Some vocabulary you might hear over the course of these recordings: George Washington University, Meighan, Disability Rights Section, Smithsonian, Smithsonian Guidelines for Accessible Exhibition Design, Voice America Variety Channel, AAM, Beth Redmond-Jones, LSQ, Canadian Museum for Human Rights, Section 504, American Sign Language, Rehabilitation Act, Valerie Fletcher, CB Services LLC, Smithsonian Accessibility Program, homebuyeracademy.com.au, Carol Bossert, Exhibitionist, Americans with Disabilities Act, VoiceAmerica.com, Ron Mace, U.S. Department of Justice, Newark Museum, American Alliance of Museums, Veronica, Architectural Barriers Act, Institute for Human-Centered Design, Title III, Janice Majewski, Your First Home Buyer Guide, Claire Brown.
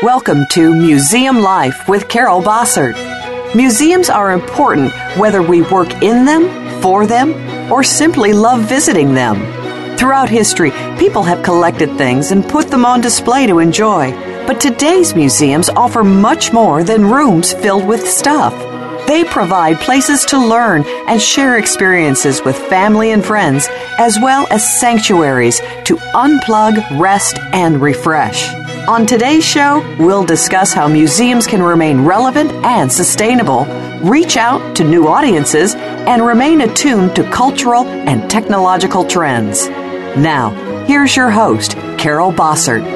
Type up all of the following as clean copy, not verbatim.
Welcome to Museum Life with Carol Bossert. Museums are important whether we work in them, for them, or simply love visiting them. Throughout history, people have collected things and put them on display to enjoy. But today's museums offer much more than rooms filled with stuff. They provide places to learn and share experiences with family and friends, as well as sanctuaries to unplug, rest, and refresh. On today's show, we'll discuss how museums can remain relevant and sustainable, reach out to new audiences, and remain attuned to cultural and technological trends. Now, here's your host, Carol Bossert.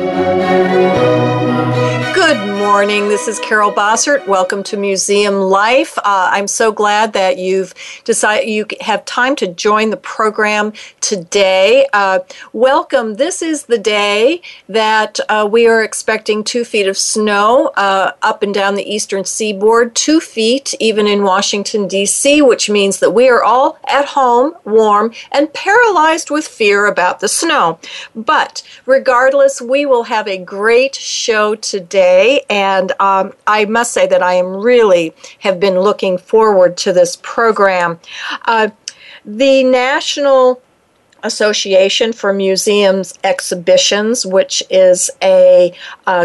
Good morning. This is Carol Bossert. Welcome to Museum Life. I'm so glad that you've decided you have time to join the program today. Welcome. This is the day that we are expecting 2 feet of snow up and down the eastern seaboard, 2 feet even in Washington, D.C., which means that we are all at home, warm, and paralyzed with fear about the snow. But regardless, we will have a great show today, and I must say that I am really have been looking forward to this program. The National Association for Museums Exhibitions, which is a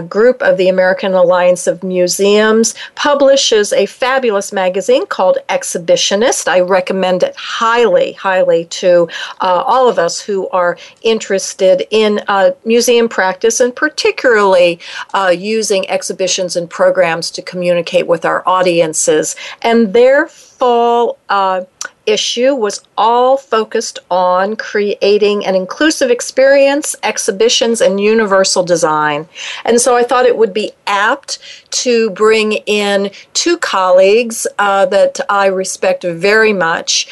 group of the American Alliance of Museums, publishes a fabulous magazine called Exhibitionist. I recommend it highly, highly to all of us who are interested in museum practice and particularly using exhibitions and programs to communicate with our audiences. And their fall issue was all focused on creating an inclusive experience, exhibitions, and universal design. And so I thought it would be apt to bring in two colleagues that I respect very much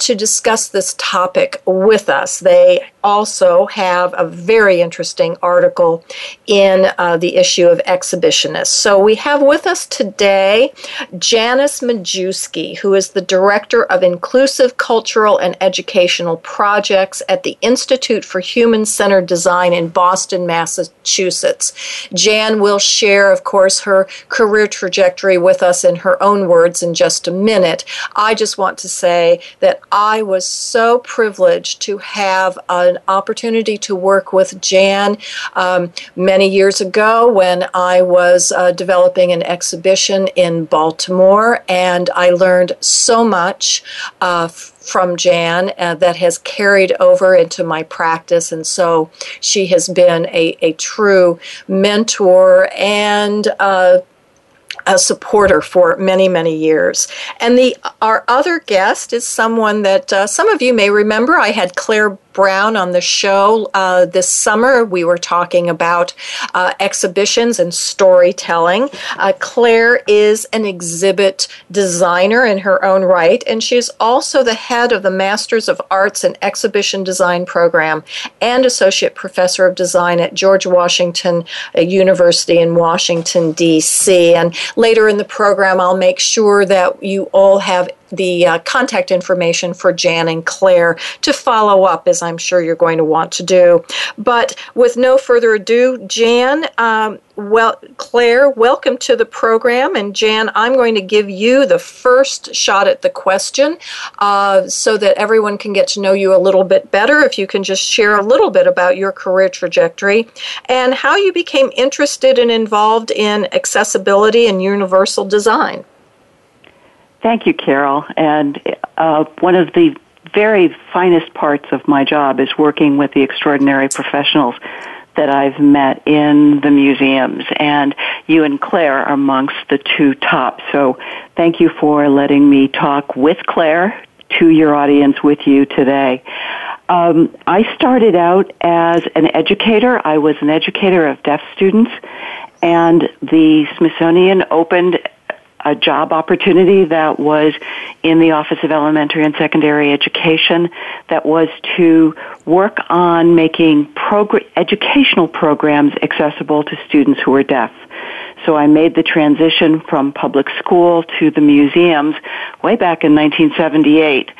to discuss this topic with us. They also have a very interesting article in the issue of Exhibitionist. So we have with us today Janice Majewski, who is the Director of Inclusive Cultural and Educational Projects at the Institute for Human-Centered Design in Boston, Massachusetts. Jan will share, of course, her career trajectory with us in her own words in just a minute. I just want to say that I was so privileged to have an opportunity to work with Jan many years ago when I was developing an exhibition in Baltimore, and I learned so much from Jan that has carried over into my practice, and so she has been a true mentor and a supporter for many, many years. And our other guest is someone that some of you may remember. I had Claire Brown on the show this summer. We were talking about exhibitions and storytelling. Claire is an exhibit designer in her own right, and she's also the head of the Masters of Arts in Exhibition Design program and Associate Professor of Design at George Washington University in Washington, D.C. And later in the program, I'll make sure that you all have the contact information for Jan and Claire to follow up, as I'm sure you're going to want to do. But with no further ado, Jan, Claire, welcome to the program. And Jan, I'm going to give you the first shot at the question so that everyone can get to know you a little bit better. If you can just share a little bit about your career trajectory and how you became interested and involved in accessibility and universal design. Thank you, Carol. And one of the very finest parts of my job is working with the extraordinary professionals that I've met in the museums. And you and Claire are amongst the two top. So thank you for letting me talk with Claire to your audience with you today. I started out as an educator. I was an educator of deaf students, and the Smithsonian opened a job opportunity that was in the Office of Elementary and Secondary Education that was to work on making educational programs accessible to students who are deaf. So I made the transition from public school to the museums way back in 1978.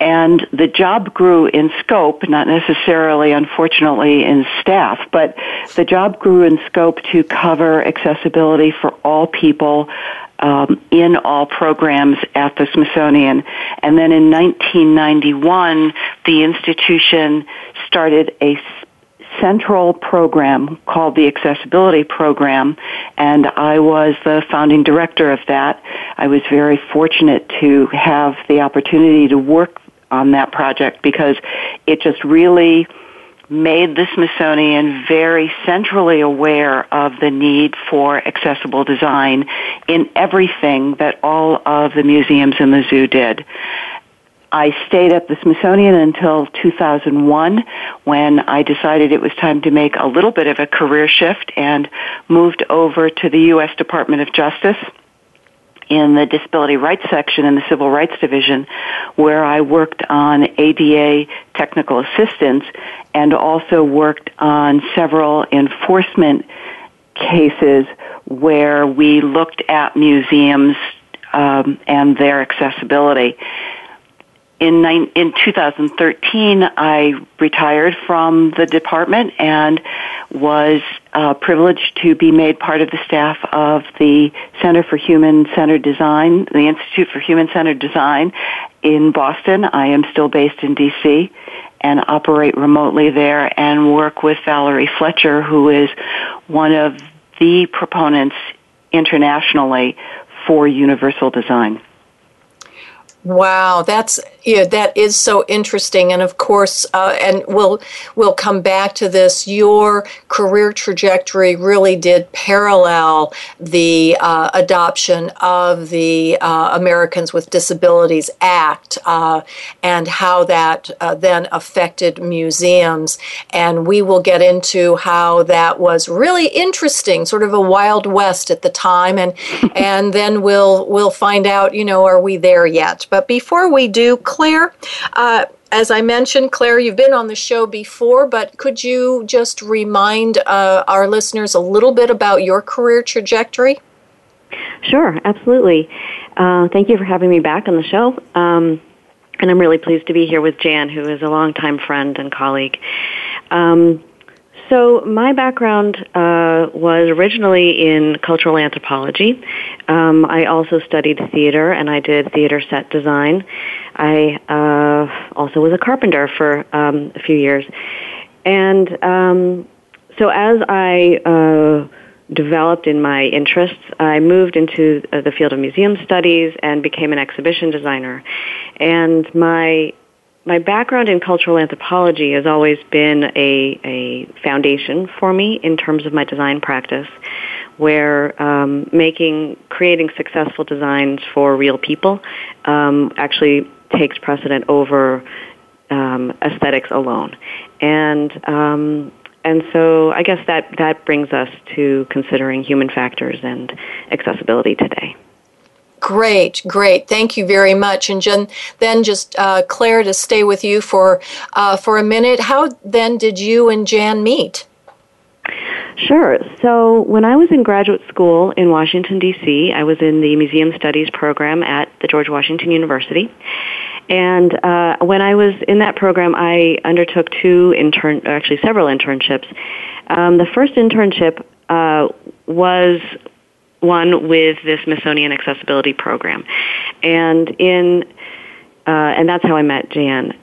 And the job grew in scope, not necessarily, unfortunately, in staff, but the job grew in scope to cover accessibility for all people in all programs at the Smithsonian. And then in 1991, the institution started a central program called the Accessibility Program, and I was the founding director of that. I was very fortunate to have the opportunity to work on that project because it just really made the Smithsonian very centrally aware of the need for accessible design in everything that all of the museums and the zoo did. I stayed at the Smithsonian until 2001 when I decided it was time to make a little bit of a career shift and moved over to the U.S. Department of Justice in the Disability Rights Section in the Civil Rights Division, where I worked on ADA technical assistance and also worked on several enforcement cases where we looked at museums and their accessibility. In 2013, I retired from the department and was privileged to be made part of the staff of the Center for Human-Centered Design, the Institute for Human-Centered Design in Boston. I am still based in D.C. and operate remotely there and work with Valerie Fletcher, who is one of the proponents internationally for universal design. Wow, that is so interesting, and of course, and we'll come back to this. Your career trajectory really did parallel the adoption of the Americans with Disabilities Act, and how that then affected museums. And we will get into how that was really interesting, sort of a Wild West at the time, and then we'll find out. You know, are we there yet? But before we do, Claire, as I mentioned, Claire, you've been on the show before, but could you just remind our listeners a little bit about your career trajectory? Sure, absolutely. Thank you for having me back on the show. And I'm really pleased to be here with Jan, who is a longtime friend and colleague. So my background was originally in cultural anthropology. I also studied theater, and I did theater set design. I also was a carpenter for a few years. And so as I developed in my interests, I moved into the field of museum studies and became an exhibition designer. And my background in cultural anthropology has always been a foundation for me in terms of my design practice, where creating successful designs for real people actually takes precedent over aesthetics alone. And so I guess that brings us to considering human factors and accessibility today. Great. Thank you very much. And Jen, then just Claire, to stay with you for a minute. How then did you and Jan meet? Sure. So when I was in graduate school in Washington, D.C., I was in the Museum Studies program at the George Washington University. And when I was in that program, I undertook several internships. The first internship was one with the Smithsonian Accessibility Program, and that's how I met Jan.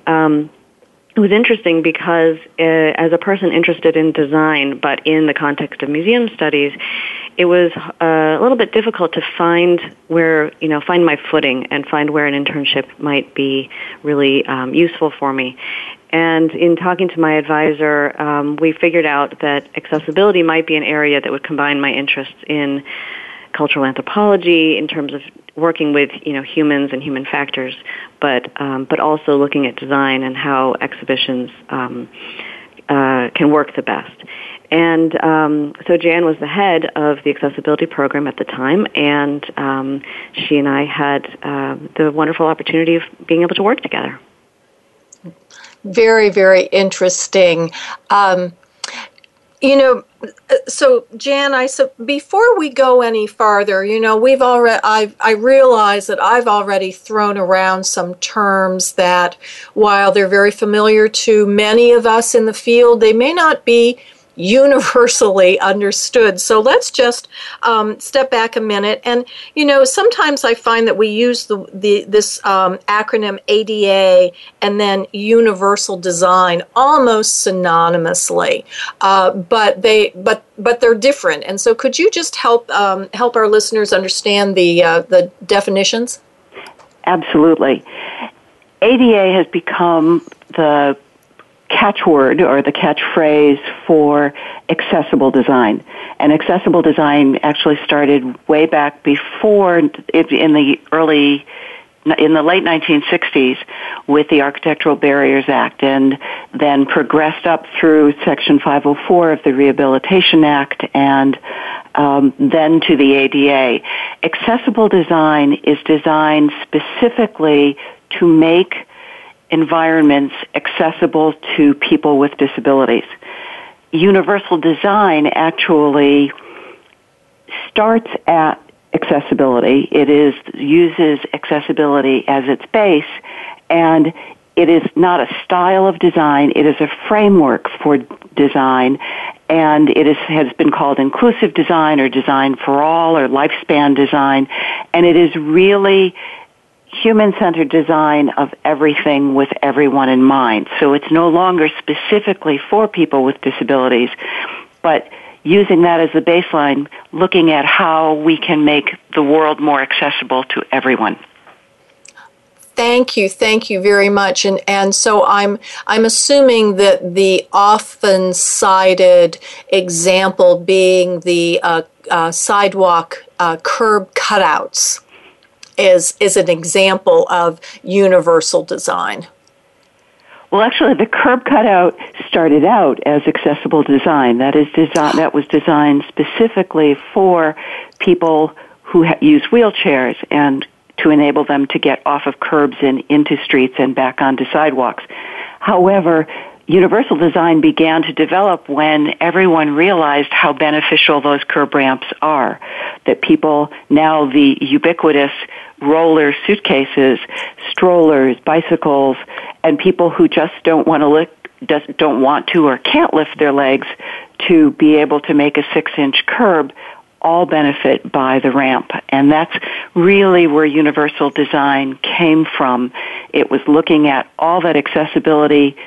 It was interesting because as a person interested in design, but in the context of museum studies, it was a little bit difficult to find my footing and find where an internship might be really useful for me. And in talking to my advisor, we figured out that accessibility might be an area that would combine my interests in cultural anthropology in terms of working with humans and human factors but also looking at design and how exhibitions can work the best. And so Jan was the head of the accessibility program at the time, and she and I had the wonderful opportunity of being able to work together. Very, very interesting. You know, so Jan, before we go any farther, you know, we've already, I realize that I've already thrown around some terms that, while they're very familiar to many of us in the field, they may not be universally understood. So let's just step back a minute. And, you know, sometimes I find that we use this acronym ADA and then universal design almost synonymously, but they're different. And so could you just help our listeners understand the definitions? Absolutely. ADA has become the catchword or the catchphrase for accessible design. And accessible design actually started way back before, in the late 1960s with the Architectural Barriers Act, and then progressed up through Section 504 of the Rehabilitation Act, and then to the ADA. Accessible design is designed specifically to make environments accessible to people with disabilities. Universal design actually starts at accessibility. It uses accessibility as its base, and it is not a style of design. It is a framework for design, and has been called inclusive design or design for all or lifespan design, and it is really human-centered design of everything with everyone in mind. So it's no longer specifically for people with disabilities, but using that as the baseline, looking at how we can make the world more accessible to everyone. Thank you very much. And so I'm assuming that the often cited example being the sidewalk curb cutouts is an example of universal design. Well, actually, the curb cutout started out as accessible design. That is design that was designed specifically for people who use wheelchairs and to enable them to get off of curbs and into streets and back onto sidewalks. However, universal design began to develop when everyone realized how beneficial those curb ramps are, that people, now the ubiquitous roller suitcases, strollers, bicycles, and people who just don't want to or can't lift their legs to be able to make a 6-inch curb, all benefit by the ramp. And that's really where universal design came from. It was looking at all that accessibility,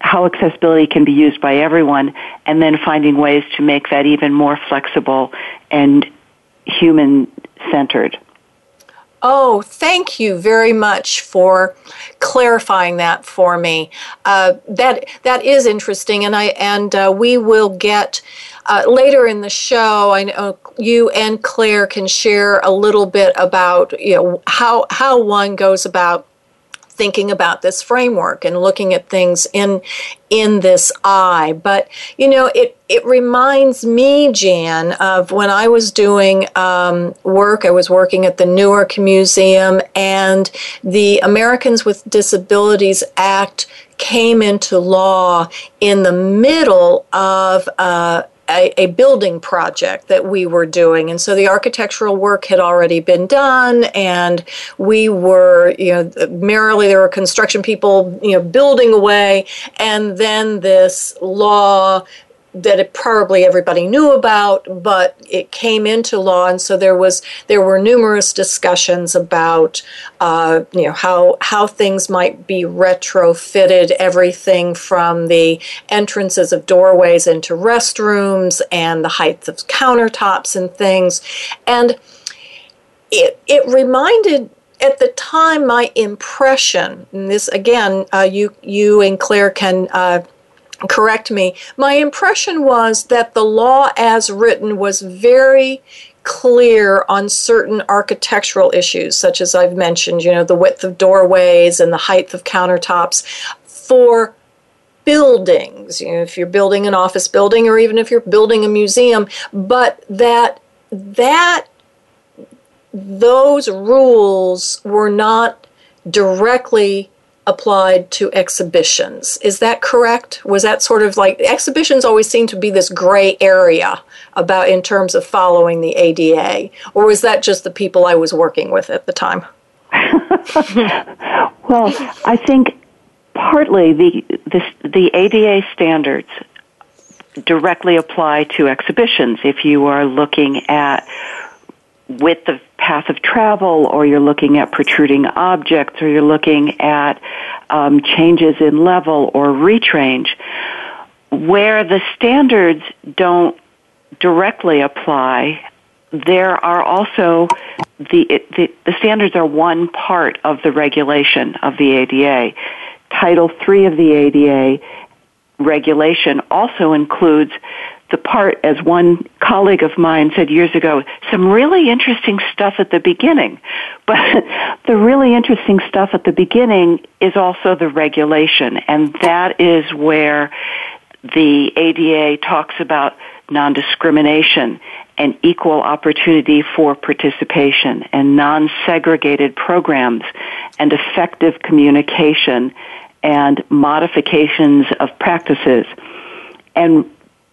how accessibility can be used by everyone, and then finding ways to make that even more flexible and human-centered. Oh, thank you very much for clarifying that for me. That is interesting, and we will get later in the show. I know you and Claire can share a little bit about, you know, how one goes about thinking about this framework and looking at things in this eye. But, you know, it reminds me, Jan, of when I was doing work. I was working at the Newark Museum, and the Americans with Disabilities Act came into law in the middle of a building project that we were doing. And so the architectural work had already been done, and we were, you know, merely there were construction people, you know, building away. And then this law that it probably everybody knew about, but it came into law. And so there were numerous discussions about, you know, how things might be retrofitted, everything from the entrances of doorways into restrooms and the heights of countertops and things. And it reminded, at the time, my impression, and this again, you and Claire can correct me, my impression was that the law as written was very clear on certain architectural issues, such as I've mentioned, the width of doorways and the height of countertops for buildings, if you're building an office building or even if you're building a museum, but that those rules were not directly applied to exhibitions. Is that correct? Was that sort of like exhibitions always seem to be this gray area about in terms of following the ADA, or was that just the people I was working with at the time? Well, I think partly the ADA standards directly apply to exhibitions. If you are looking at width of path of travel, or you're looking at protruding objects, or you're looking at changes in level or reach range, where the standards don't directly apply, there are also the standards are one part of the regulation of the ADA. Title III of the ADA regulation also includes the part, as one colleague of mine said years ago, some really interesting stuff at the beginning. But the really interesting stuff at the beginning is also the regulation, and that is where the ADA talks about non-discrimination and equal opportunity for participation and non-segregated programs and effective communication and modifications of practices. And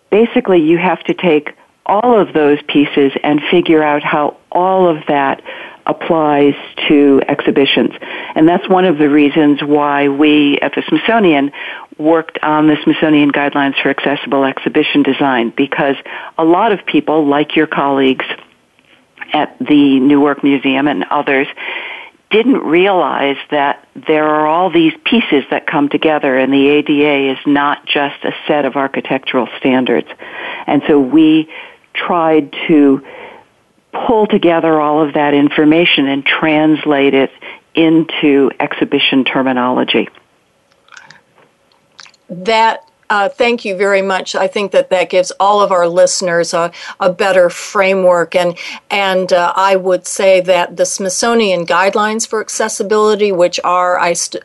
basically, you have to take all of those pieces and figure out how all of that applies to exhibitions. And that's one of the reasons why we at the Smithsonian worked on the Smithsonian Guidelines for Accessible Exhibition Design, because a lot of people, like your colleagues at the Newark Museum and others, didn't realize that there are all these pieces that come together, and the ADA is not just a set of architectural standards. And so we tried to pull together all of that information and translate it into exhibition terminology. Thank you very much. I think that gives all of our listeners a better framework. And I would say that the Smithsonian Guidelines for Accessibility, which are,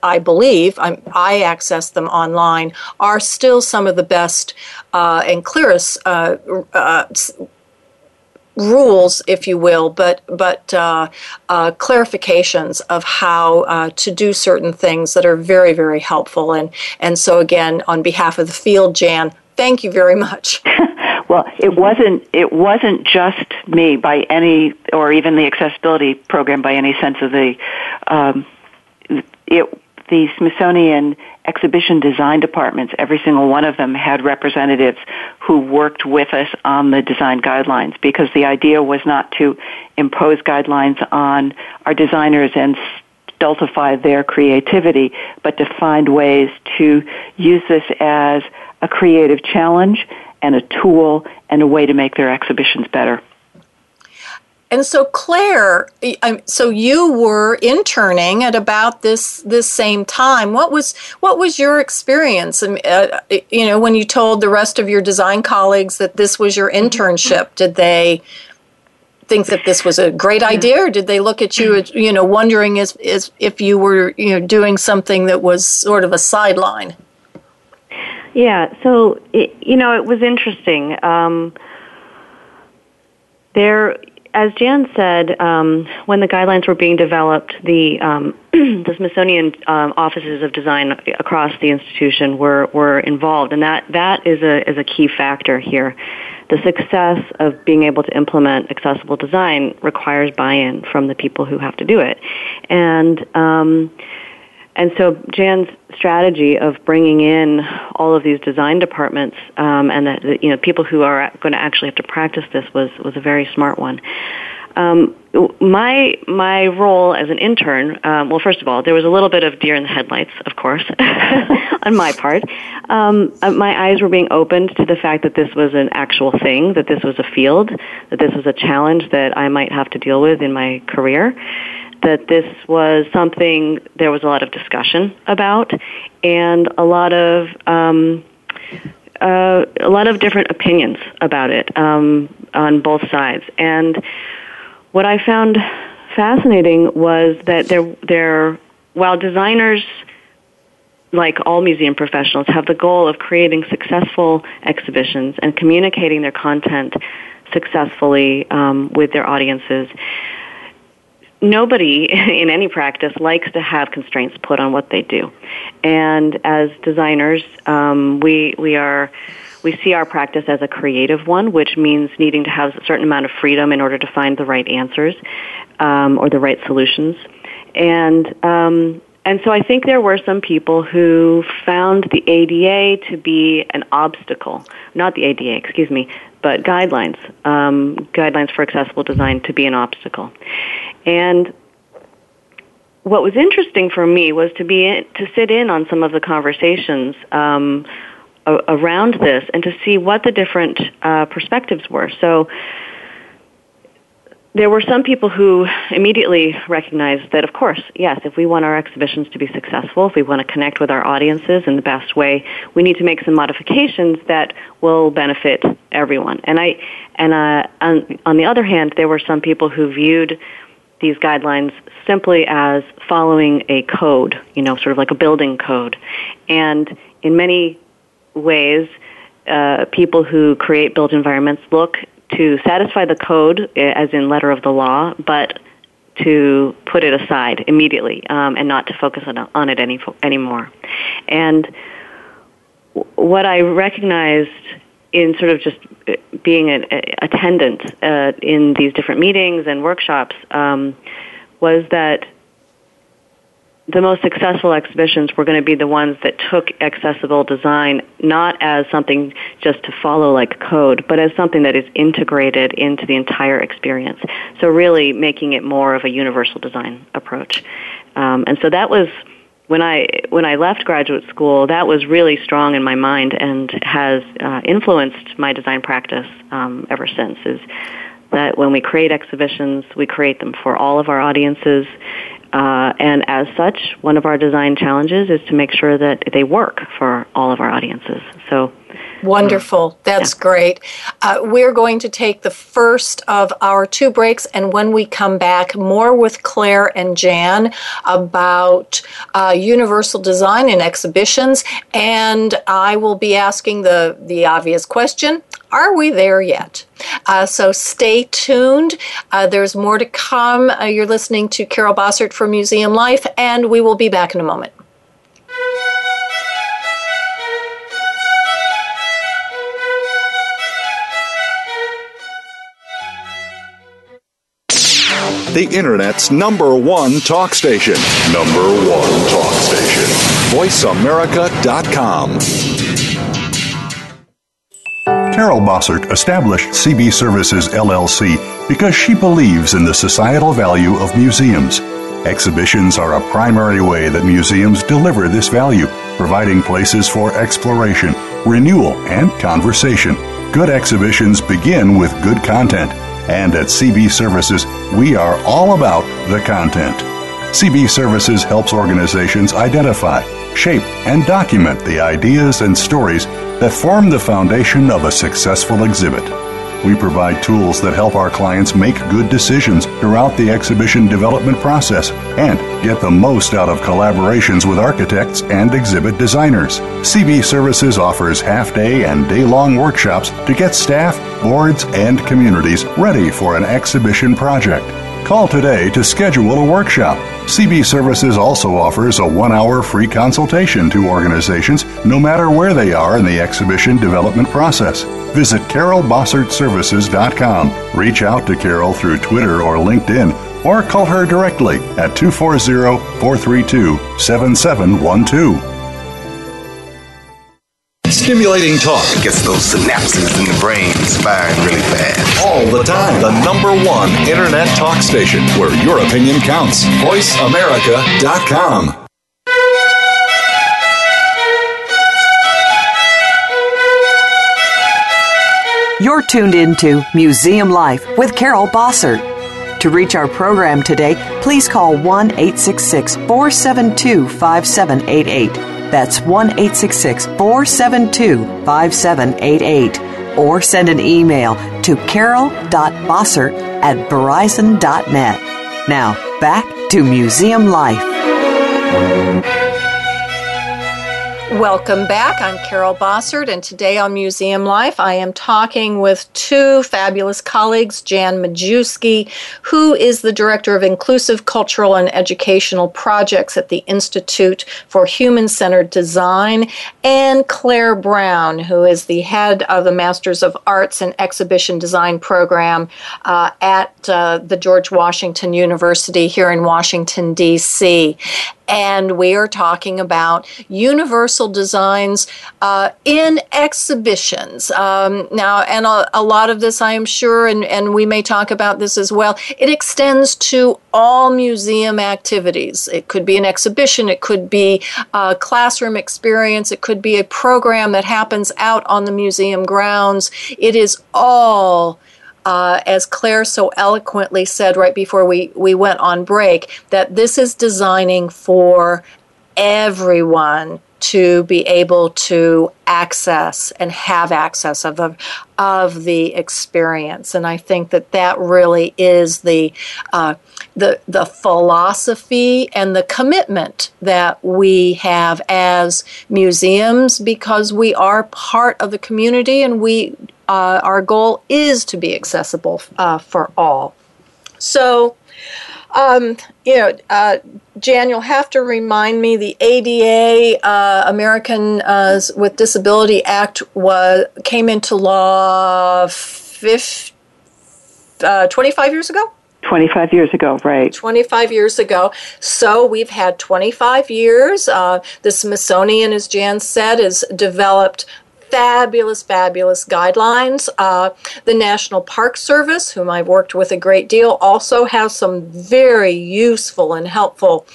I believe, I access them online, are still some of the best and clearest rules, if you will, but clarifications of how to do certain things that are very, very helpful. And so again, on behalf of the field, Jan, thank you very much. Well, it wasn't just me by any, or even the accessibility program by any sense of the. The Smithsonian Exhibition Design Departments, every single one of them had representatives who worked with us on the design guidelines, because the idea was not to impose guidelines on our designers and stultify their creativity, but to find ways to use this as a creative challenge and a tool and a way to make their exhibitions better. And so, Claire, so you were interning at about this same time. What was your experience? When you told the rest of your design colleagues that this was your internship, did they think that this was a great idea, or did they look at you, wondering if you were, doing something that was sort of a sideline? Yeah. So it was interesting. As Jan said, when the guidelines were being developed, the Smithsonian offices of design across the institution were involved, and that is a key factor here. The success of being able to implement accessible design requires buy-in from the people who have to do it, and so Jan's strategy of bringing in all of these design departments and the people who are going to actually have to practice this was a very smart one. My role as an intern, well, first of all, there was a little bit of deer in the headlights, of course, on my part. My eyes were being opened to the fact that this was an actual thing, that this was a field, that this was a challenge that I might have to deal with in my career, that this was something there was a lot of discussion about and a lot of a lot of different opinions about it on both sides. And what I found fascinating was that there, while designers, like all museum professionals, have the goal of creating successful exhibitions and communicating their content successfully with their audiences, nobody in any practice likes to have constraints put on what they do. And as designers, we see our practice as a creative one, which means needing to have a certain amount of freedom in order to find the right answers or the right solutions. And so I think there were some people who found the ADA to be an obstacle, not the ADA, excuse me, but guidelines for accessible design to be an obstacle. And what was interesting for me was to sit in on some of the conversations around this and to see what the different perspectives were. So there were some people who immediately recognized that, of course, yes, if we want our exhibitions to be successful, if we want to connect with our audiences in the best way, we need to make some modifications that will benefit everyone. On the other hand, there were some people who viewed these guidelines simply as following a code, sort of like a building code. And in many ways, people who create built environments look to satisfy the code, as in letter of the law, but to put it aside immediately and not to focus on it anymore. And what I recognized in sort of just being an attendant in these different meetings and workshops was that the most successful exhibitions were going to be the ones that took accessible design not as something just to follow like code, but as something that is integrated into the entire experience. So really making it more of a universal design approach. And so that was, when I left graduate school, that was really strong in my mind and has influenced my design practice ever since, is that when we create exhibitions, we create them for all of our audiences. And as such, one of our design challenges is to make sure that they work for all of our audiences. So, wonderful. That's great. We're going to take the first of our two breaks, and when we come back, more with Claire and Jan about universal design in exhibitions, and I will be asking the obvious question, are we there yet? So stay tuned. There's more to come. You're listening to Carol Bossert for Museum Life, and we will be back in a moment. The Internet's #1 talk station. #1 talk station. VoiceAmerica.com. Carol Bossert established CB Services LLC because she believes in the societal value of museums. Exhibitions are a primary way that museums deliver this value, providing places for exploration, renewal, and conversation. Good exhibitions begin with good content. And at CB Services, we are all about the content. CB Services helps organizations identify, shape, and document the ideas and stories that form the foundation of a successful exhibit. We provide tools that help our clients make good decisions throughout the exhibition development process and get the most out of collaborations with architects and exhibit designers. CB Services offers half-day and day-long workshops to get staff, boards, and communities ready for an exhibition project. Call today to schedule a workshop. CB Services also offers a 1-hour free consultation to organizations no matter where they are in the exhibition development process. Visit carolbossertservices.com. Reach out to Carol through Twitter or LinkedIn, or call her directly at 240-432-7712. Stimulating talk gets those synapses in the brain firing really fast. All the time. The #1 internet talk station where your opinion counts. VoiceAmerica.com. You're tuned into Museum Life with Carol Bossert. To reach our program today, please call 1-866-472-5788. That's 1-866-472-5788. Or send an email to carol.bossert@verizon.net. Now, back to Museum Life. Welcome back. I'm Carol Bossert, and today on Museum Life, I am talking with two fabulous colleagues, Janice Majewski, who is the Director of Inclusive Cultural and Educational Projects at the Institute for Human-Centered Design, and Claire Brown, who is the head of the Masters of Arts and Exhibition Design Program at the George Washington University here in Washington, D.C., and we are talking about universal designs in exhibitions. Now, and a lot of this, I am sure, and we may talk about this as well, it extends to all museum activities. It could be an exhibition. It could be a classroom experience. It could be a program that happens out on the museum grounds. It is all, as Claire so eloquently said right before we went on break, that this is designing for everyone to be able to access and have access of the experience. And I think that really is the philosophy and the commitment that we have as museums, because we are part of the community, and we our goal is to be accessible for all. So, Jan, you'll have to remind me, the ADA, Americans with Disabilities Act, came into law 25 years ago? 25 years ago, right. 25 years ago. So we've had 25 years. The Smithsonian, as Jan said, has developed fabulous guidelines. The National Park Service, whom I've worked with a great deal, also has some very useful and helpful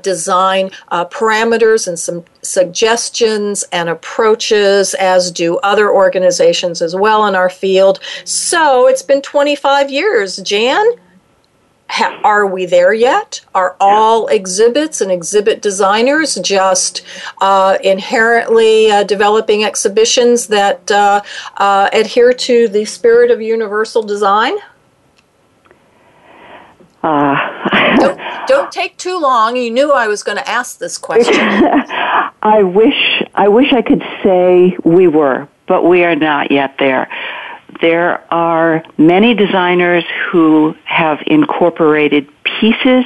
design parameters and some suggestions and approaches, as do other organizations as well in our field. So it's been 25 years, Jan. Are we there yet? Are all exhibits and exhibit designers just inherently developing exhibitions that adhere to the spirit of universal design? Don't take too long. You knew I was going to ask this question. I wish I could say we were, but we are not yet there. There are many designers who have incorporated pieces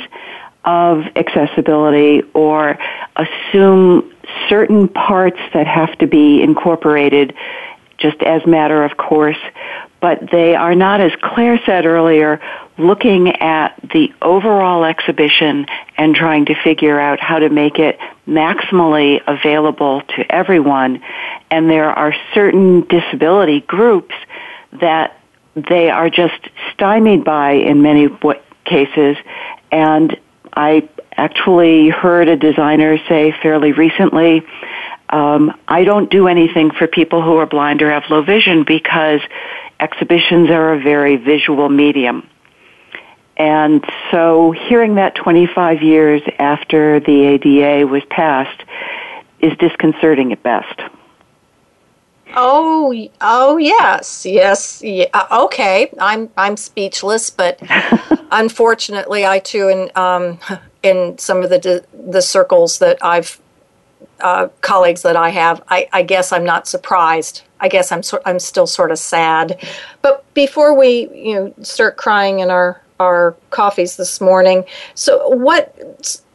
of accessibility or assume certain parts that have to be incorporated just as matter of course, but they are not, as Claire said earlier, looking at the overall exhibition and trying to figure out how to make it maximally available to everyone. And there are certain disability groups that they are just stymied by in many cases. And I actually heard a designer say fairly recently, I don't do anything for people who are blind or have low vision because exhibitions are a very visual medium. And so hearing that 25 years after the ADA was passed is disconcerting at best. Oh, yes, yeah, okay. I'm speechless, but unfortunately, I too, in some of the circles that I've colleagues that I have, I guess I'm not surprised. I guess I'm still sort of sad. But before we start crying in our coffees this morning, so what,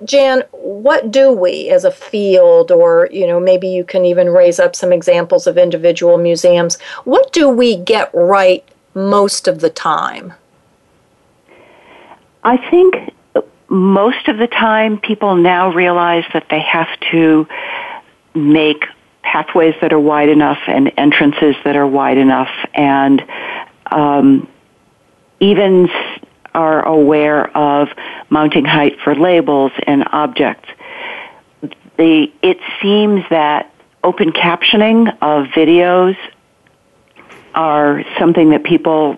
Jan, what do we as a field, or maybe you can even raise up some examples of individual museums, what do we get right most of the time? I think most of the time people now realize that they have to make pathways that are wide enough and entrances that are wide enough, and even are aware of mounting height for labels and objects. It seems that open captioning of videos is something that people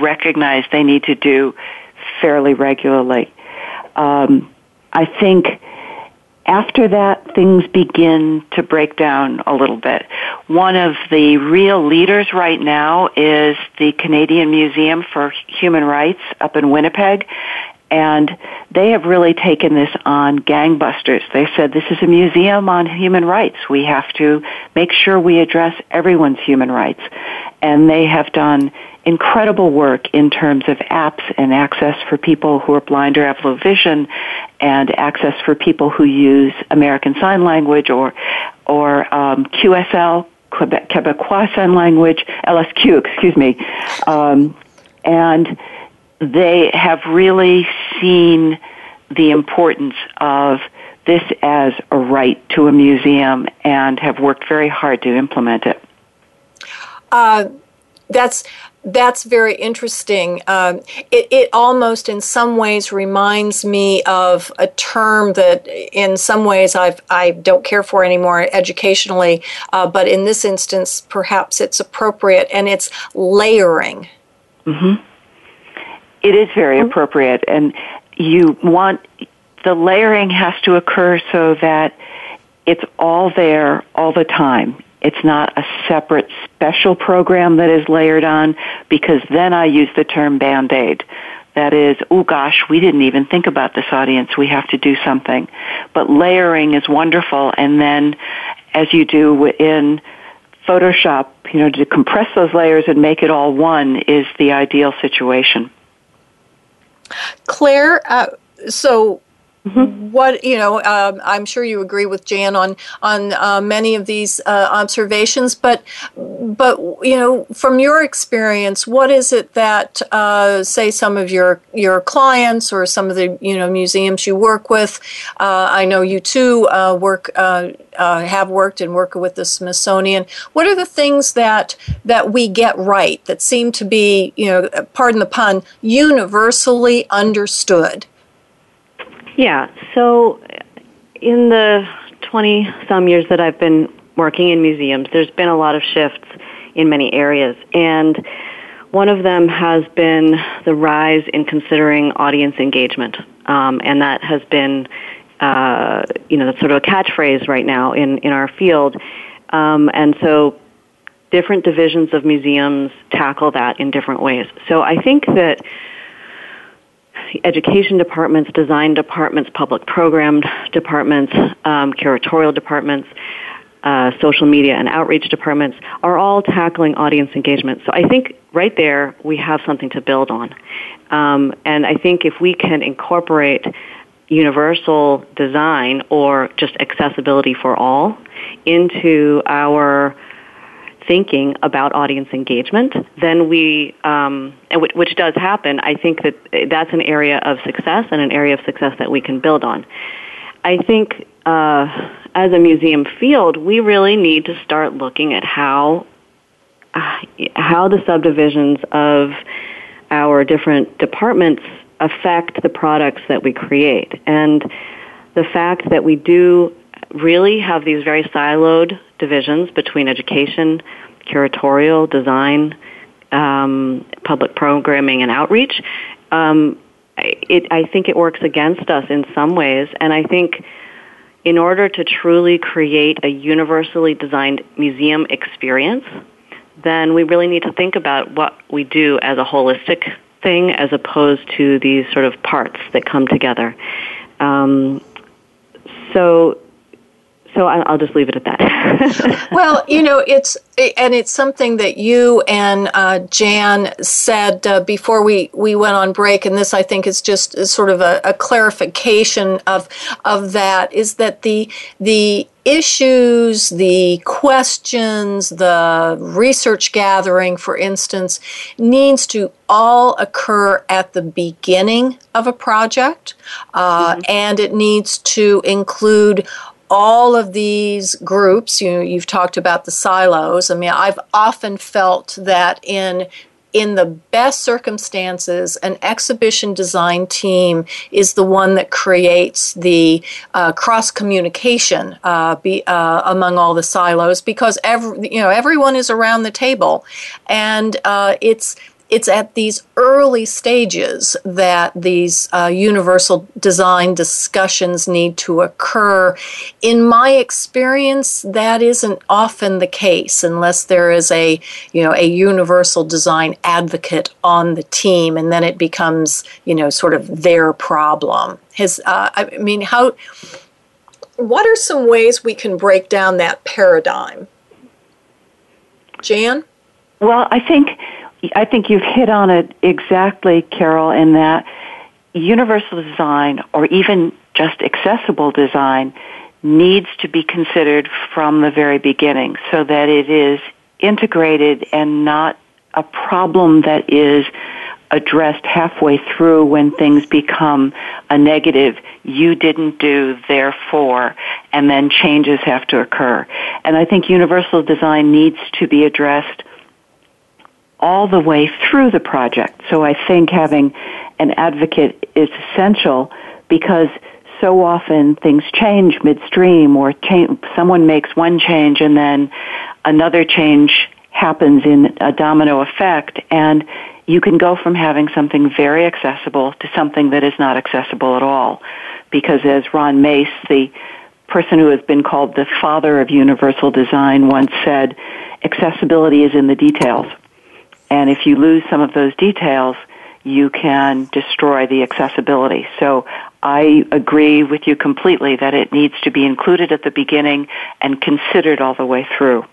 recognize they need to do fairly regularly. I think After that, things begin to break down a little bit. One of the real leaders right now is the Canadian Museum for Human Rights up in Winnipeg, and they have really taken this on gangbusters. They said, this is a museum on human rights. We have to make sure we address everyone's human rights. And they have done incredible work in terms of apps and access for people who are blind or have low vision, and access for people who use American Sign Language or QSL, Quebecois Sign Language, LSQ, and they have really seen the importance of this as a right to a museum and have worked very hard to implement it. That's very interesting. It almost in some ways reminds me of a term that in some ways I don't care for anymore educationally, but in this instance perhaps it's appropriate, and it's layering. Mm-hmm. It is very appropriate, and the layering has to occur so that it's all there all the time. It's not a separate special program that is layered on, because then I use the term Band-Aid. That is, oh gosh, we didn't even think about this audience. We have to do something. But layering is wonderful, and then as you do in Photoshop, to compress those layers and make it all one is the ideal situation. Claire, What, I'm sure you agree with Jan on many of these observations, but from your experience, what is it that, say, some of your clients or some of the, museums you work with, I know you too have worked with the Smithsonian, what are the things that we get right that seem to be, pardon the pun, universally understood? Yeah, so in the 20-some years that I've been working in museums, there's been a lot of shifts in many areas, and one of them has been the rise in considering audience engagement, and that has been, that's sort of a catchphrase right now in our field, and so different divisions of museums tackle that in different ways. So I think that education departments, design departments, public program departments, curatorial departments, social media and outreach departments are all tackling audience engagement. So I think right there we have something to build on. And I think if we can incorporate universal design or just accessibility for all into our thinking about audience engagement, then we, which does happen, I think that's an area of success and an area of success that we can build on. I think as a museum field, we really need to start looking at how the subdivisions of our different departments affect the products that we create. And the fact that we do really have these very siloed divisions between education, curatorial, design, public programming, and outreach, I think it works against us in some ways. And I think in order to truly create a universally designed museum experience, then we really need to think about what we do as a holistic thing as opposed to these sort of parts that come together. So I'll just leave it at that. Well, it's something that you and Jan said before we went on break, and this I think is just sort of a clarification of that, is that the issues, the questions, the research gathering, for instance, needs to all occur at the beginning of a project, and it needs to include all of these groups. You've talked about the silos. I mean, I've often felt that in the best circumstances, an exhibition design team is the one that creates the cross-communication among all the silos, because everyone is around the table, and it's it's at these early stages that these universal design discussions need to occur. In my experience, that isn't often the case unless there is a universal design advocate on the team, and then it becomes, sort of their problem. What are some ways we can break down that paradigm? Jan? Well, I think you've hit on it exactly, Carol, in that universal design or even just accessible design needs to be considered from the very beginning so that it is integrated and not a problem that is addressed halfway through when things become a negative, you didn't do, therefore, and then changes have to occur. And I think universal design needs to be addressed all the way through the project. So I think having an advocate is essential because so often things change midstream or someone makes one change and then another change happens in a domino effect, and you can go from having something very accessible to something that is not accessible at all. Because as Ron Mace, the person who has been called the father of universal design, once said, accessibility is in the details. And if you lose some of those details, you can destroy the accessibility. So I agree with you completely that it needs to be included at the beginning and considered all the way through.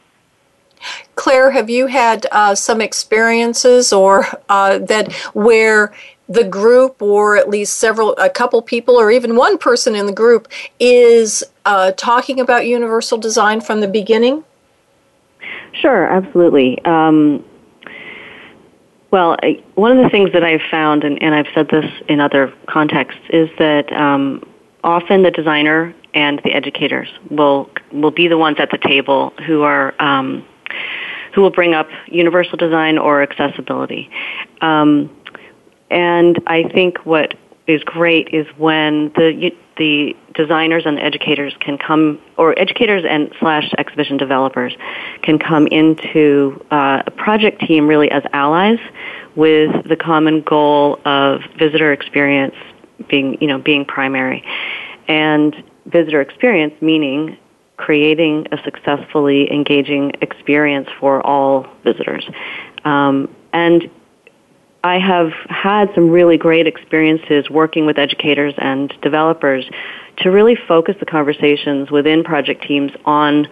Claire, have you had some experiences or that where the group, or at least a couple people, or even one person in the group, is talking about universal design from the beginning? Sure, absolutely. Well, one of the things that I've found, and I've said this in other contexts, is that often the designer and the educators will be the ones at the table who are who will bring up universal design or accessibility. And I think what is great is when the designers and educators can come, or educators and / exhibition developers can come into a project team really as allies with the common goal of visitor experience being primary. And visitor experience meaning creating a successfully engaging experience for all visitors. And I have had some really great experiences working with educators and developers to really focus the conversations within project teams on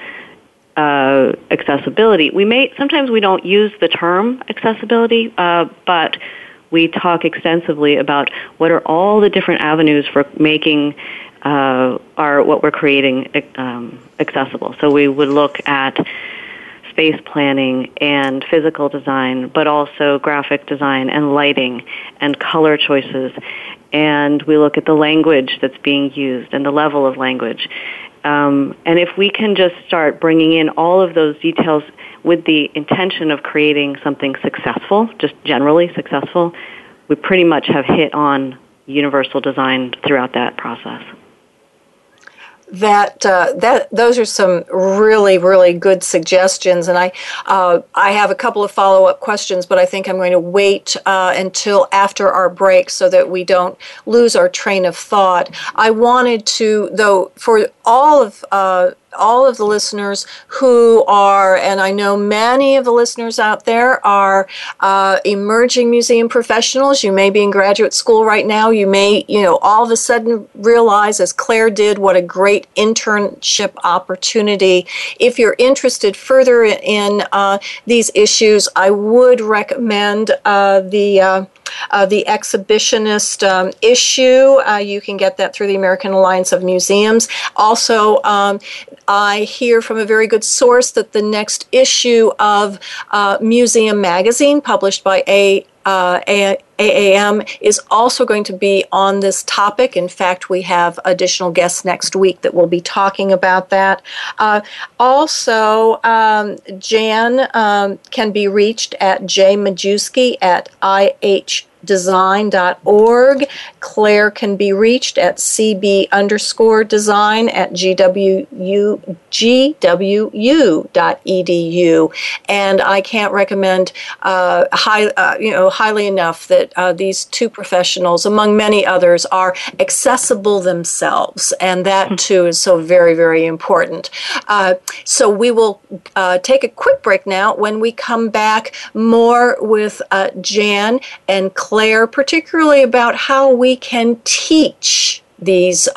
accessibility. Sometimes we don't use the term accessibility, but we talk extensively about what are all the different avenues for making what we're creating accessible. So we would look at space planning and physical design, but also graphic design and lighting and color choices. And we look at the language that's being used and the level of language. And if we can just start bringing in all of those details with the intention of creating something successful, just generally successful, we pretty much have hit on universal design throughout that process. Those are some really, really good suggestions, and I have a couple of follow-up questions, but I think I'm going to wait until after our break so that we don't lose our train of thought. I wanted to, though, for all of the listeners who are, and I know many of the listeners out there are emerging museum professionals. You may be in graduate school right now. You may, all of a sudden realize, as Claire did, what a great internship opportunity. If you're interested further in these issues, I would recommend the Exhibitionist issue. You can get that through the American Alliance of Museums. Also, I hear from a very good source that the next issue of Museum Magazine, published by AAM, is also going to be on this topic. In fact, we have additional guests next week that will be talking about that. Also, Jan can be reached at jmajewski@ih.com. design.org. Claire can be reached at cb_design@gwu.edu. And I can't recommend highly enough that these two professionals, among many others, are accessible themselves, and that too is so very, very important. So we will take a quick break now. When we come back, more with Jan and Claire, particularly about how we can teach these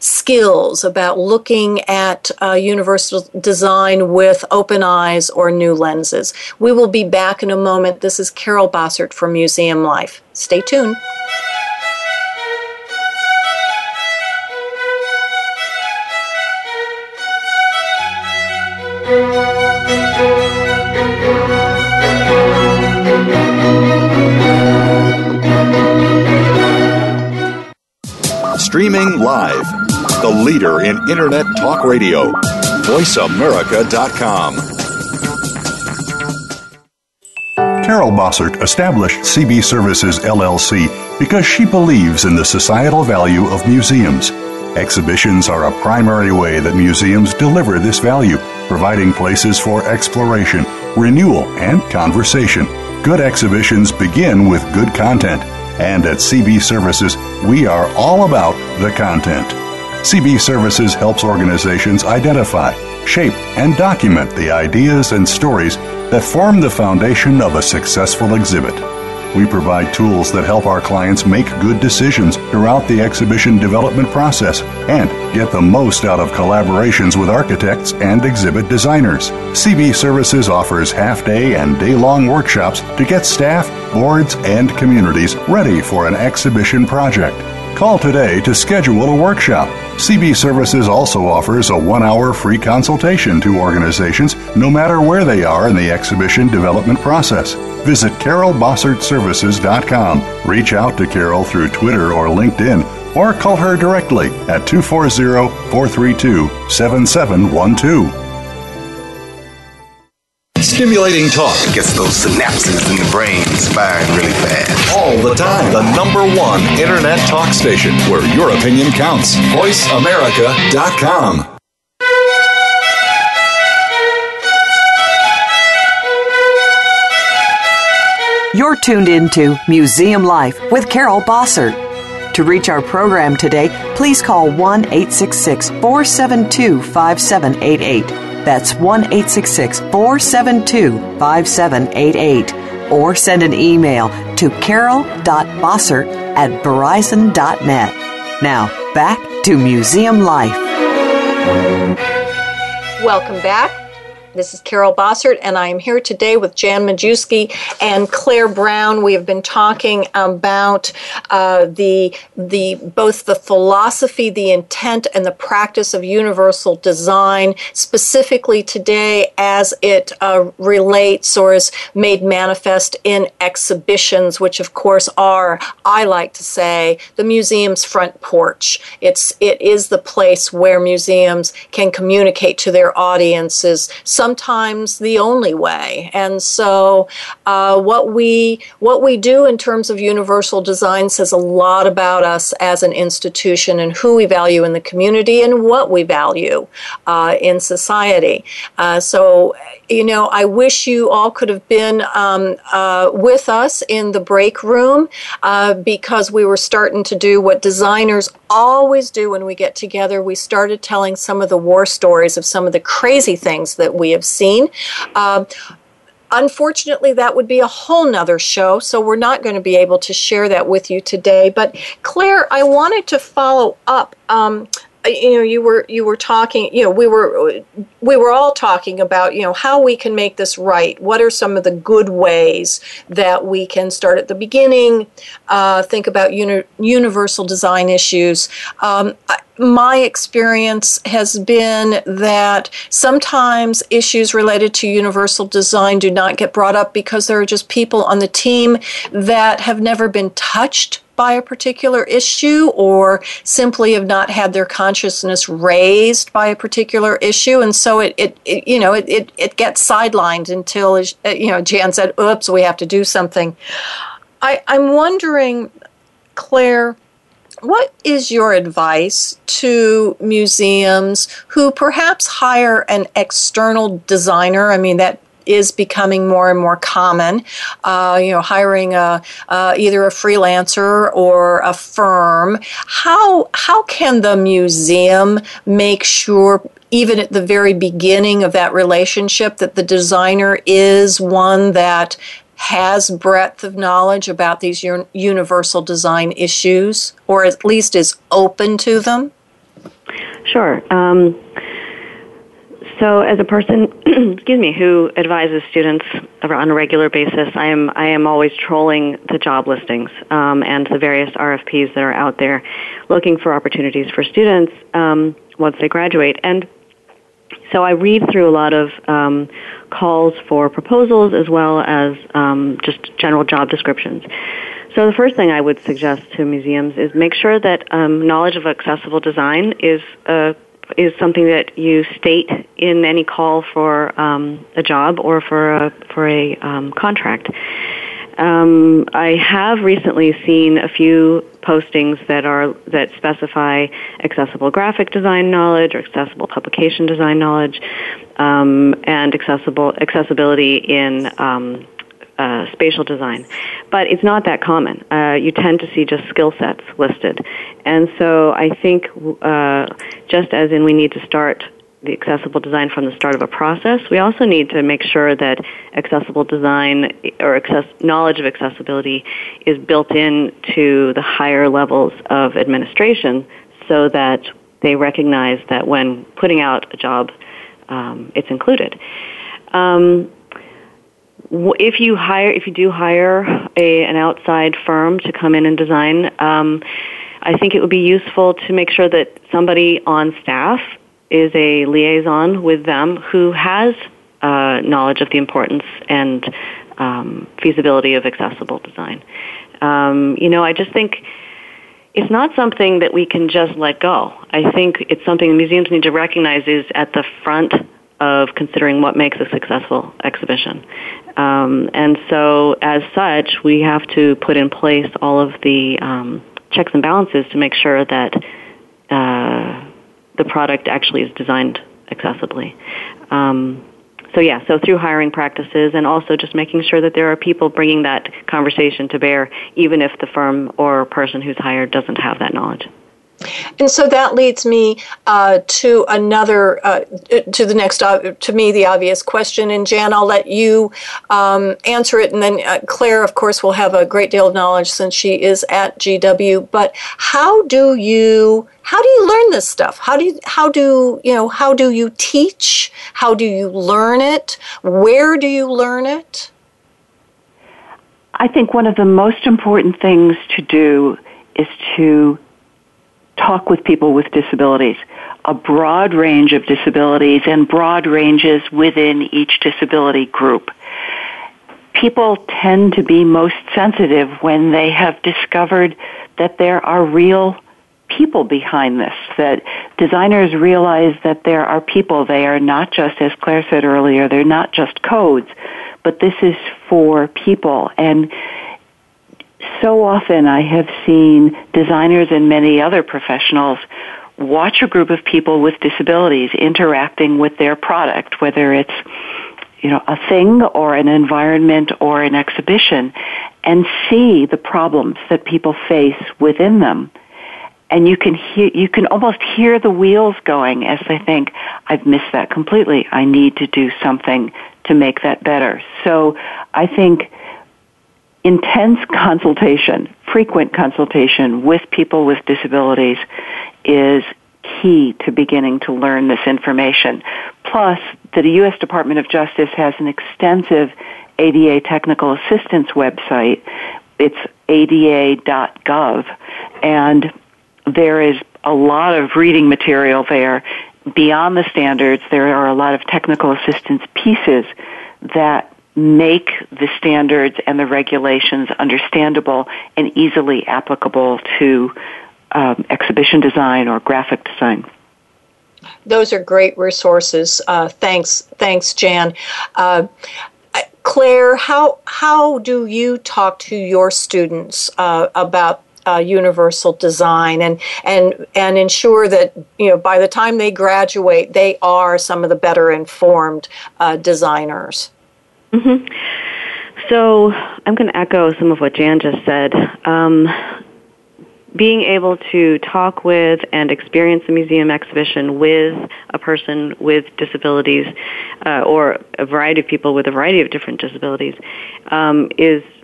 skills about looking at universal design with open eyes or new lenses. We will be back in a moment. This is Carol Bossert for Museum Life. Stay tuned. Streaming live, the leader in Internet talk radio, VoiceAmerica.com. Carol Bossert established CB Services LLC because she believes in the societal value of museums. Exhibitions are a primary way that museums deliver this value, providing places for exploration, renewal, and conversation. Good exhibitions begin with good content. And at CB Services, we are all about the content. CB Services helps organizations identify, shape, and document the ideas and stories that form the foundation of a successful exhibit. We provide tools that help our clients make good decisions throughout the exhibition development process and get the most out of collaborations with architects and exhibit designers. CB Services offers half-day and day-long workshops to get staff, boards, and communities ready for an exhibition project. Call today to schedule a workshop. CB Services also offers a one-hour free consultation to organizations no matter where they are in the exhibition development process. Visit carolbossertservices.com. Reach out to Carol through Twitter or LinkedIn, or call her directly at 240-432-7712. Stimulating talk gets those synapses in the brain firing really fast. All the time. The number one Internet talk station where your opinion counts. VoiceAmerica.com. You're tuned into Museum Life with Carol Bossert. To reach our program today, please call 1-866-472-5788. That's 1-866-472-5788. Or send an email to carol.bossert@verizon.net. Now, back to Museum Life. Welcome back. This is Carol Bossert, and I am here today with Jan Majewski and Claire Brown. We have been talking about both the philosophy, the intent, and the practice of universal design, specifically today as it relates or is made manifest in exhibitions, which of course are, I like to say, the museum's front porch. It is the place where museums can communicate to their audiences, sometimes the only way. And so what we do in terms of universal design says a lot about us as an institution and who we value in the community and what we value in society. So, I wish you all could have been with us in the break room because we were starting to do what designers always do when we get together. We started telling some of the war stories of some of the crazy things that we have seen. Unfortunately, that would be a whole nother show, so we're not going to be able to share that with you today. But Claire, I wanted to follow up. You were talking. We were all talking about how we can make this right. What are some of the good ways that we can start at the beginning? Think about universal design issues. My experience has been that sometimes issues related to universal design do not get brought up because there are just people on the team that have never been touched by a particular issue or simply have not had their consciousness raised by a particular issue. And so it gets sidelined until, Jan said, oops, we have to do something. I'm wondering, Claire, what is your advice to museums who perhaps hire an external designer? I mean, that is becoming more and more common, hiring either a freelancer or a firm. How can the museum make sure, even at the very beginning of that relationship, that the designer is one that has breadth of knowledge about these universal design issues, or at least is open to them? Sure. So as a person, who advises students on a regular basis, I am always trolling the job listings and the various RFPs that are out there looking for opportunities for students once they graduate. And so I read through a lot of calls for proposals as well as just general job descriptions. So the first thing I would suggest to museums is make sure that knowledge of accessible design is something that you state in any call for a job or for a contract. I have recently seen a few postings that specify accessible graphic design knowledge or accessible publication design knowledge, and accessibility in spatial design. But it's not that common. You tend to see just skill sets listed. And so I think just as in we need to start the accessible design from the start of a process, we also need to make sure that accessible design or knowledge of accessibility is built into the higher levels of administration so that they recognize that when putting out a job, it's included. If you do hire an outside firm to come in and design, I think it would be useful to make sure that somebody on staff is a liaison with them who has knowledge of the importance and feasibility of accessible design. I just think it's not something that we can just let go. I think it's something museums need to recognize is at the front of considering what makes a successful exhibition. And so as such, we have to put in place all of the checks and balances to make sure that the product actually is designed accessibly. So through hiring practices and also just making sure that there are people bringing that conversation to bear, even if the firm or person who's hired doesn't have that knowledge. And so that leads me to another, to the next, to me, the obvious question. And Jan, I'll let you answer it. And then Claire, of course, will have a great deal of knowledge since she is at GW. But how do you learn this stuff? How do you teach? How do you learn it? Where do you learn it? I think one of the most important things to do is to talk with people with disabilities, a broad range of disabilities and broad ranges within each disability group. People tend to be most sensitive when they have discovered that there are real people behind this, that designers realize that there are people. They are not just, as Claire said earlier, they're not just codes, but this is for people. And so often I have seen designers and many other professionals watch a group of people with disabilities interacting with their product, whether it's a thing or an environment or an exhibition, and see the problems that people face within them. And you can almost hear the wheels going as they think, I've missed that completely. I need to do something to make that better. So I think intense consultation, frequent consultation with people with disabilities is key to beginning to learn this information. Plus, the U.S. Department of Justice has an extensive ADA technical assistance website. It's ada.gov, and there is a lot of reading material there. Beyond the standards, there are a lot of technical assistance pieces that make the standards and the regulations understandable and easily applicable to exhibition design or graphic design. Those are great resources. Thanks, Jan. Claire, how do you talk to your students about universal design and ensure that, you know, by the time they graduate, they are some of the better informed designers? Mm-hmm. So I'm going to echo some of what Jan just said. Being able to talk with and experience a museum exhibition with a person with disabilities or a variety of people with a variety of different disabilities is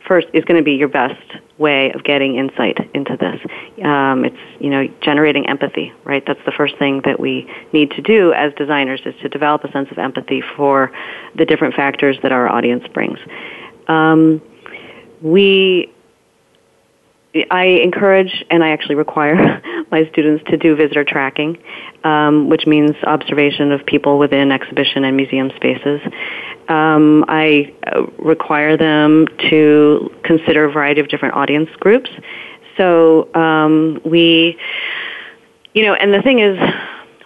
going to be your best way of getting insight into this. It's, you know, generating empathy, right? That's the first thing that we need to do as designers, is to develop a sense of empathy for the different factors that our audience brings. I encourage, and I actually require my students to do visitor tracking, which means observation of people within exhibition and museum spaces. I require them to consider a variety of different audience groups. So and the thing is,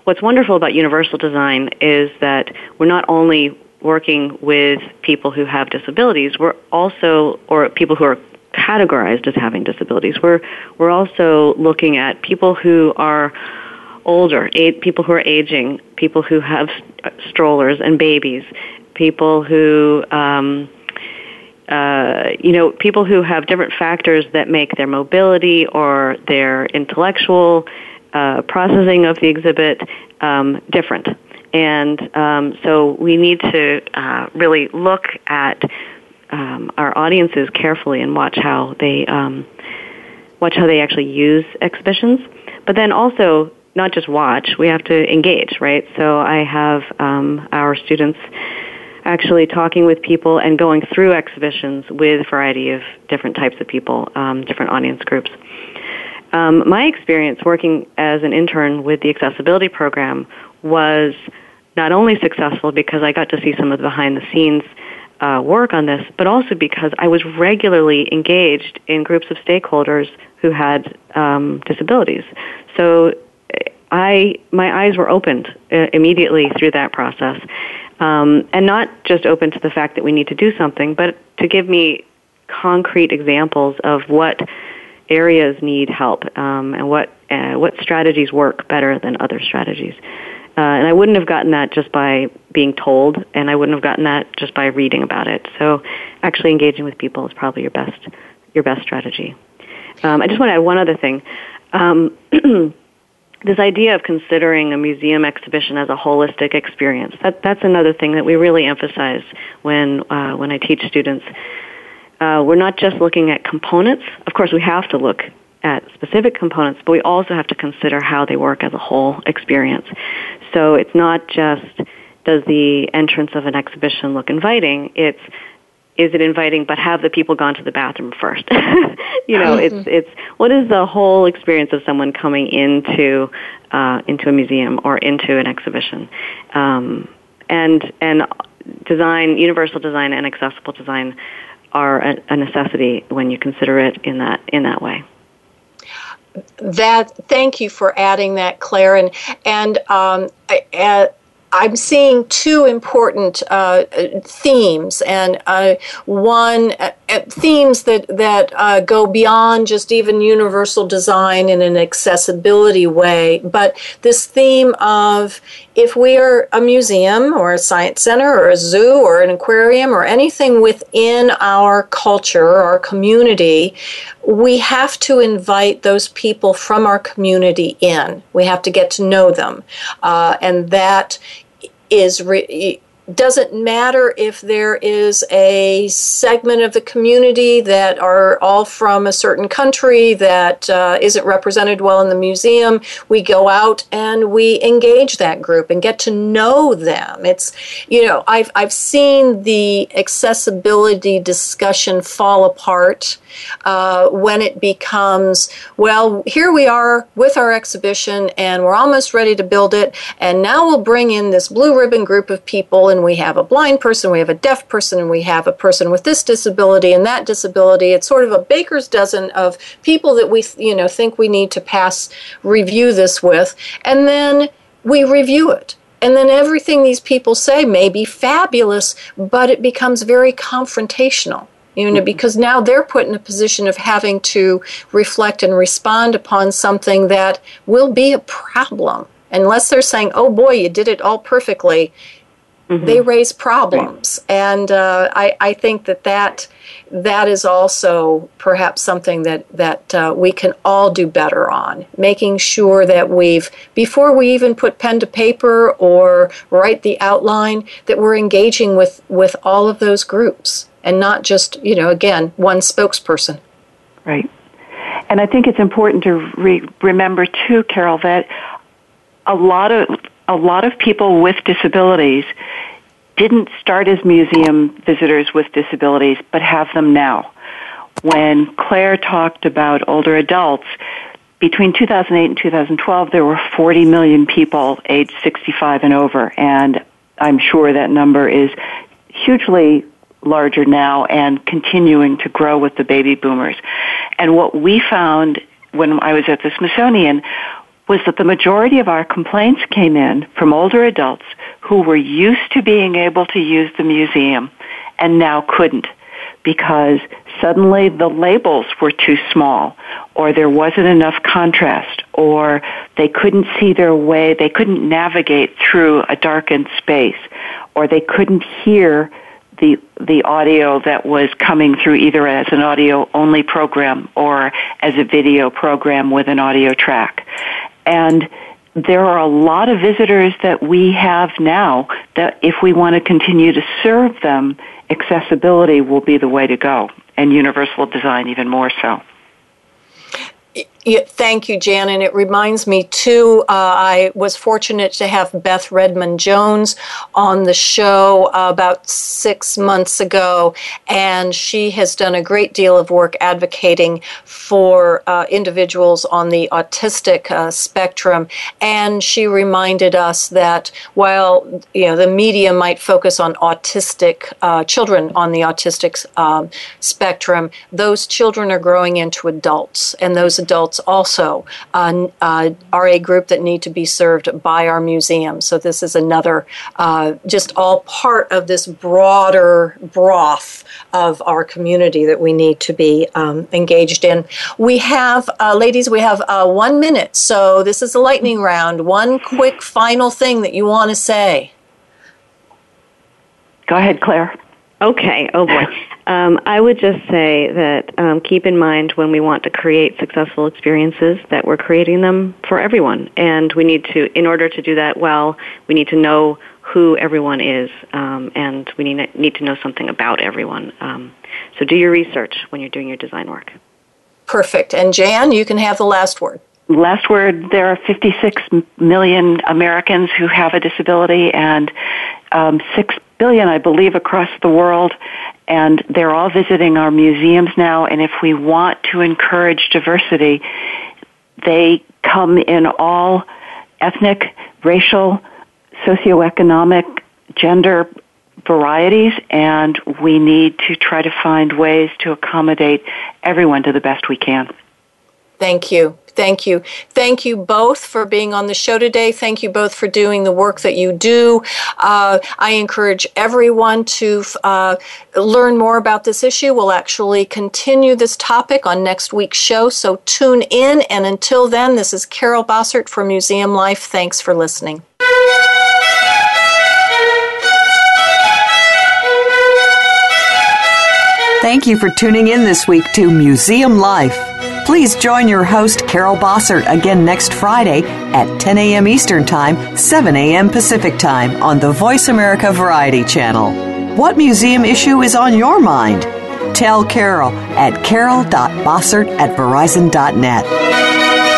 what's wonderful about universal design is that we're not only working with people who have disabilities, or people who are categorized as having disabilities. We're also looking at people who are older, people who are aging, people who have strollers and babies, people who people who have different factors that make their mobility or their intellectual processing of the exhibit different. And so we need to really look at our audiences carefully and watch how they actually use exhibitions. But then also, not just watch, we have to engage, right? So I have our students actually talking with people and going through exhibitions with a variety of different types of people, different audience groups. My experience working as an intern with the accessibility program was not only successful because I got to see some of the behind-the-scenes work on this, but also because I was regularly engaged in groups of stakeholders who had disabilities. So my eyes were opened immediately through that process, and not just open to the fact that we need to do something, but to give me concrete examples of what areas need help and what strategies work better than other strategies. And I wouldn't have gotten that just by being told, and I wouldn't have gotten that just by reading about it. So actually engaging with people is probably your best strategy. I just want to add one other thing. This idea of considering a museum exhibition as a holistic experience, that's another thing that we really emphasize when I teach students. We're not just looking at components. Of course, we have to look at specific components, but we also have to consider how they work as a whole experience. So it's not just, does the entrance of an exhibition look inviting? It's, is it inviting, but have the people gone to the bathroom first? It's what is the whole experience of someone coming into a museum or into an exhibition? And design, universal design and accessible design are a necessity when you consider it in that way. Thank you for adding that, Claire, and I'm seeing two important themes, and themes that go beyond just even universal design in an accessibility way, but this theme of, if we are a museum or a science center or a zoo or an aquarium or anything within our culture, our community, we have to invite those people from our community in. We have to get to know them, and that doesn't matter if there is a segment of the community that are all from a certain country that isn't represented well in the museum. We go out and we engage that group and get to know them. It's, you know, I've seen the accessibility discussion fall apart when it becomes, well, here we are with our exhibition and we're almost ready to build it, and now we'll bring in this blue ribbon group of people, and we have a blind person, we have a deaf person, and we have a person with this disability and that disability. It's sort of a baker's dozen of people that we think we need to review this with, and then we review it. And then everything these people say may be fabulous, but it becomes very confrontational, you know, because now they're put in a position of having to reflect and respond upon something that will be a problem. Unless they're saying, oh boy, you did it all perfectly, they raise problems. Right. And I think that is also perhaps something that we can all do better on, making sure that before we even put pen to paper or write the outline, that we're engaging with all of those groups and not just, you know, again, one spokesperson. Right. And I think it's important to remember, too, Carol, that a lot of people with disabilities didn't start as museum visitors with disabilities, but have them now. When Claire talked about older adults, between 2008 and 2012, there were 40 million people aged 65 and over, and I'm sure that number is hugely larger now and continuing to grow with the baby boomers. And what we found when I was at the Smithsonian was that the majority of our complaints came in from older adults who were used to being able to use the museum and now couldn't because suddenly the labels were too small, or there wasn't enough contrast, or they couldn't see their way, they couldn't navigate through a darkened space, or they couldn't hear the audio that was coming through either as an audio-only program or as a video program with an audio track. And there are a lot of visitors that we have now that if we want to continue to serve them, accessibility will be the way to go, and universal design even more so. Thank you, Jan, and it reminds me, too, I was fortunate to have Beth Redmond-Jones on the show about 6 months ago, and she has done a great deal of work advocating for individuals on the autistic spectrum, and she reminded us that while, you know, the media might focus on autistic children on the autistic spectrum, those children are growing into adults, and those adults also are a group that need to be served by our museum. So this is another, just all part of this broader broth of our community that we need to be engaged in. We have, ladies, 1 minute. So this is a lightning round. One quick final thing that you want to say. Go ahead, Claire. Okay. Oh, boy. I would just say that keep in mind when we want to create successful experiences that we're creating them for everyone. And we need to, in order to do that well, we need to know who everyone is, and we need to know something about everyone. So do your research when you're doing your design work. Perfect. And Jan, you can have the last word. Last word, there are 56 million Americans who have a disability and 6 billion, I believe, across the world. And they're all visiting our museums now, and if we want to encourage diversity, they come in all ethnic, racial, socioeconomic, gender varieties, and we need to try to find ways to accommodate everyone to the best we can. Thank you. Thank you. Thank you both for being on the show today. Thank you both for doing the work that you do. I encourage everyone to learn more about this issue. We'll actually continue this topic on next week's show, so tune in. And until then, this is Carol Bossert for Museum Life. Thanks for listening. Thank you for tuning in this week to Museum Life. Please join your host, Carol Bossert, again next Friday at 10 a.m. Eastern Time, 7 a.m. Pacific Time on the Voice America Variety Channel. What museum issue is on your mind? Tell Carol at carol.bossert@verizon.net.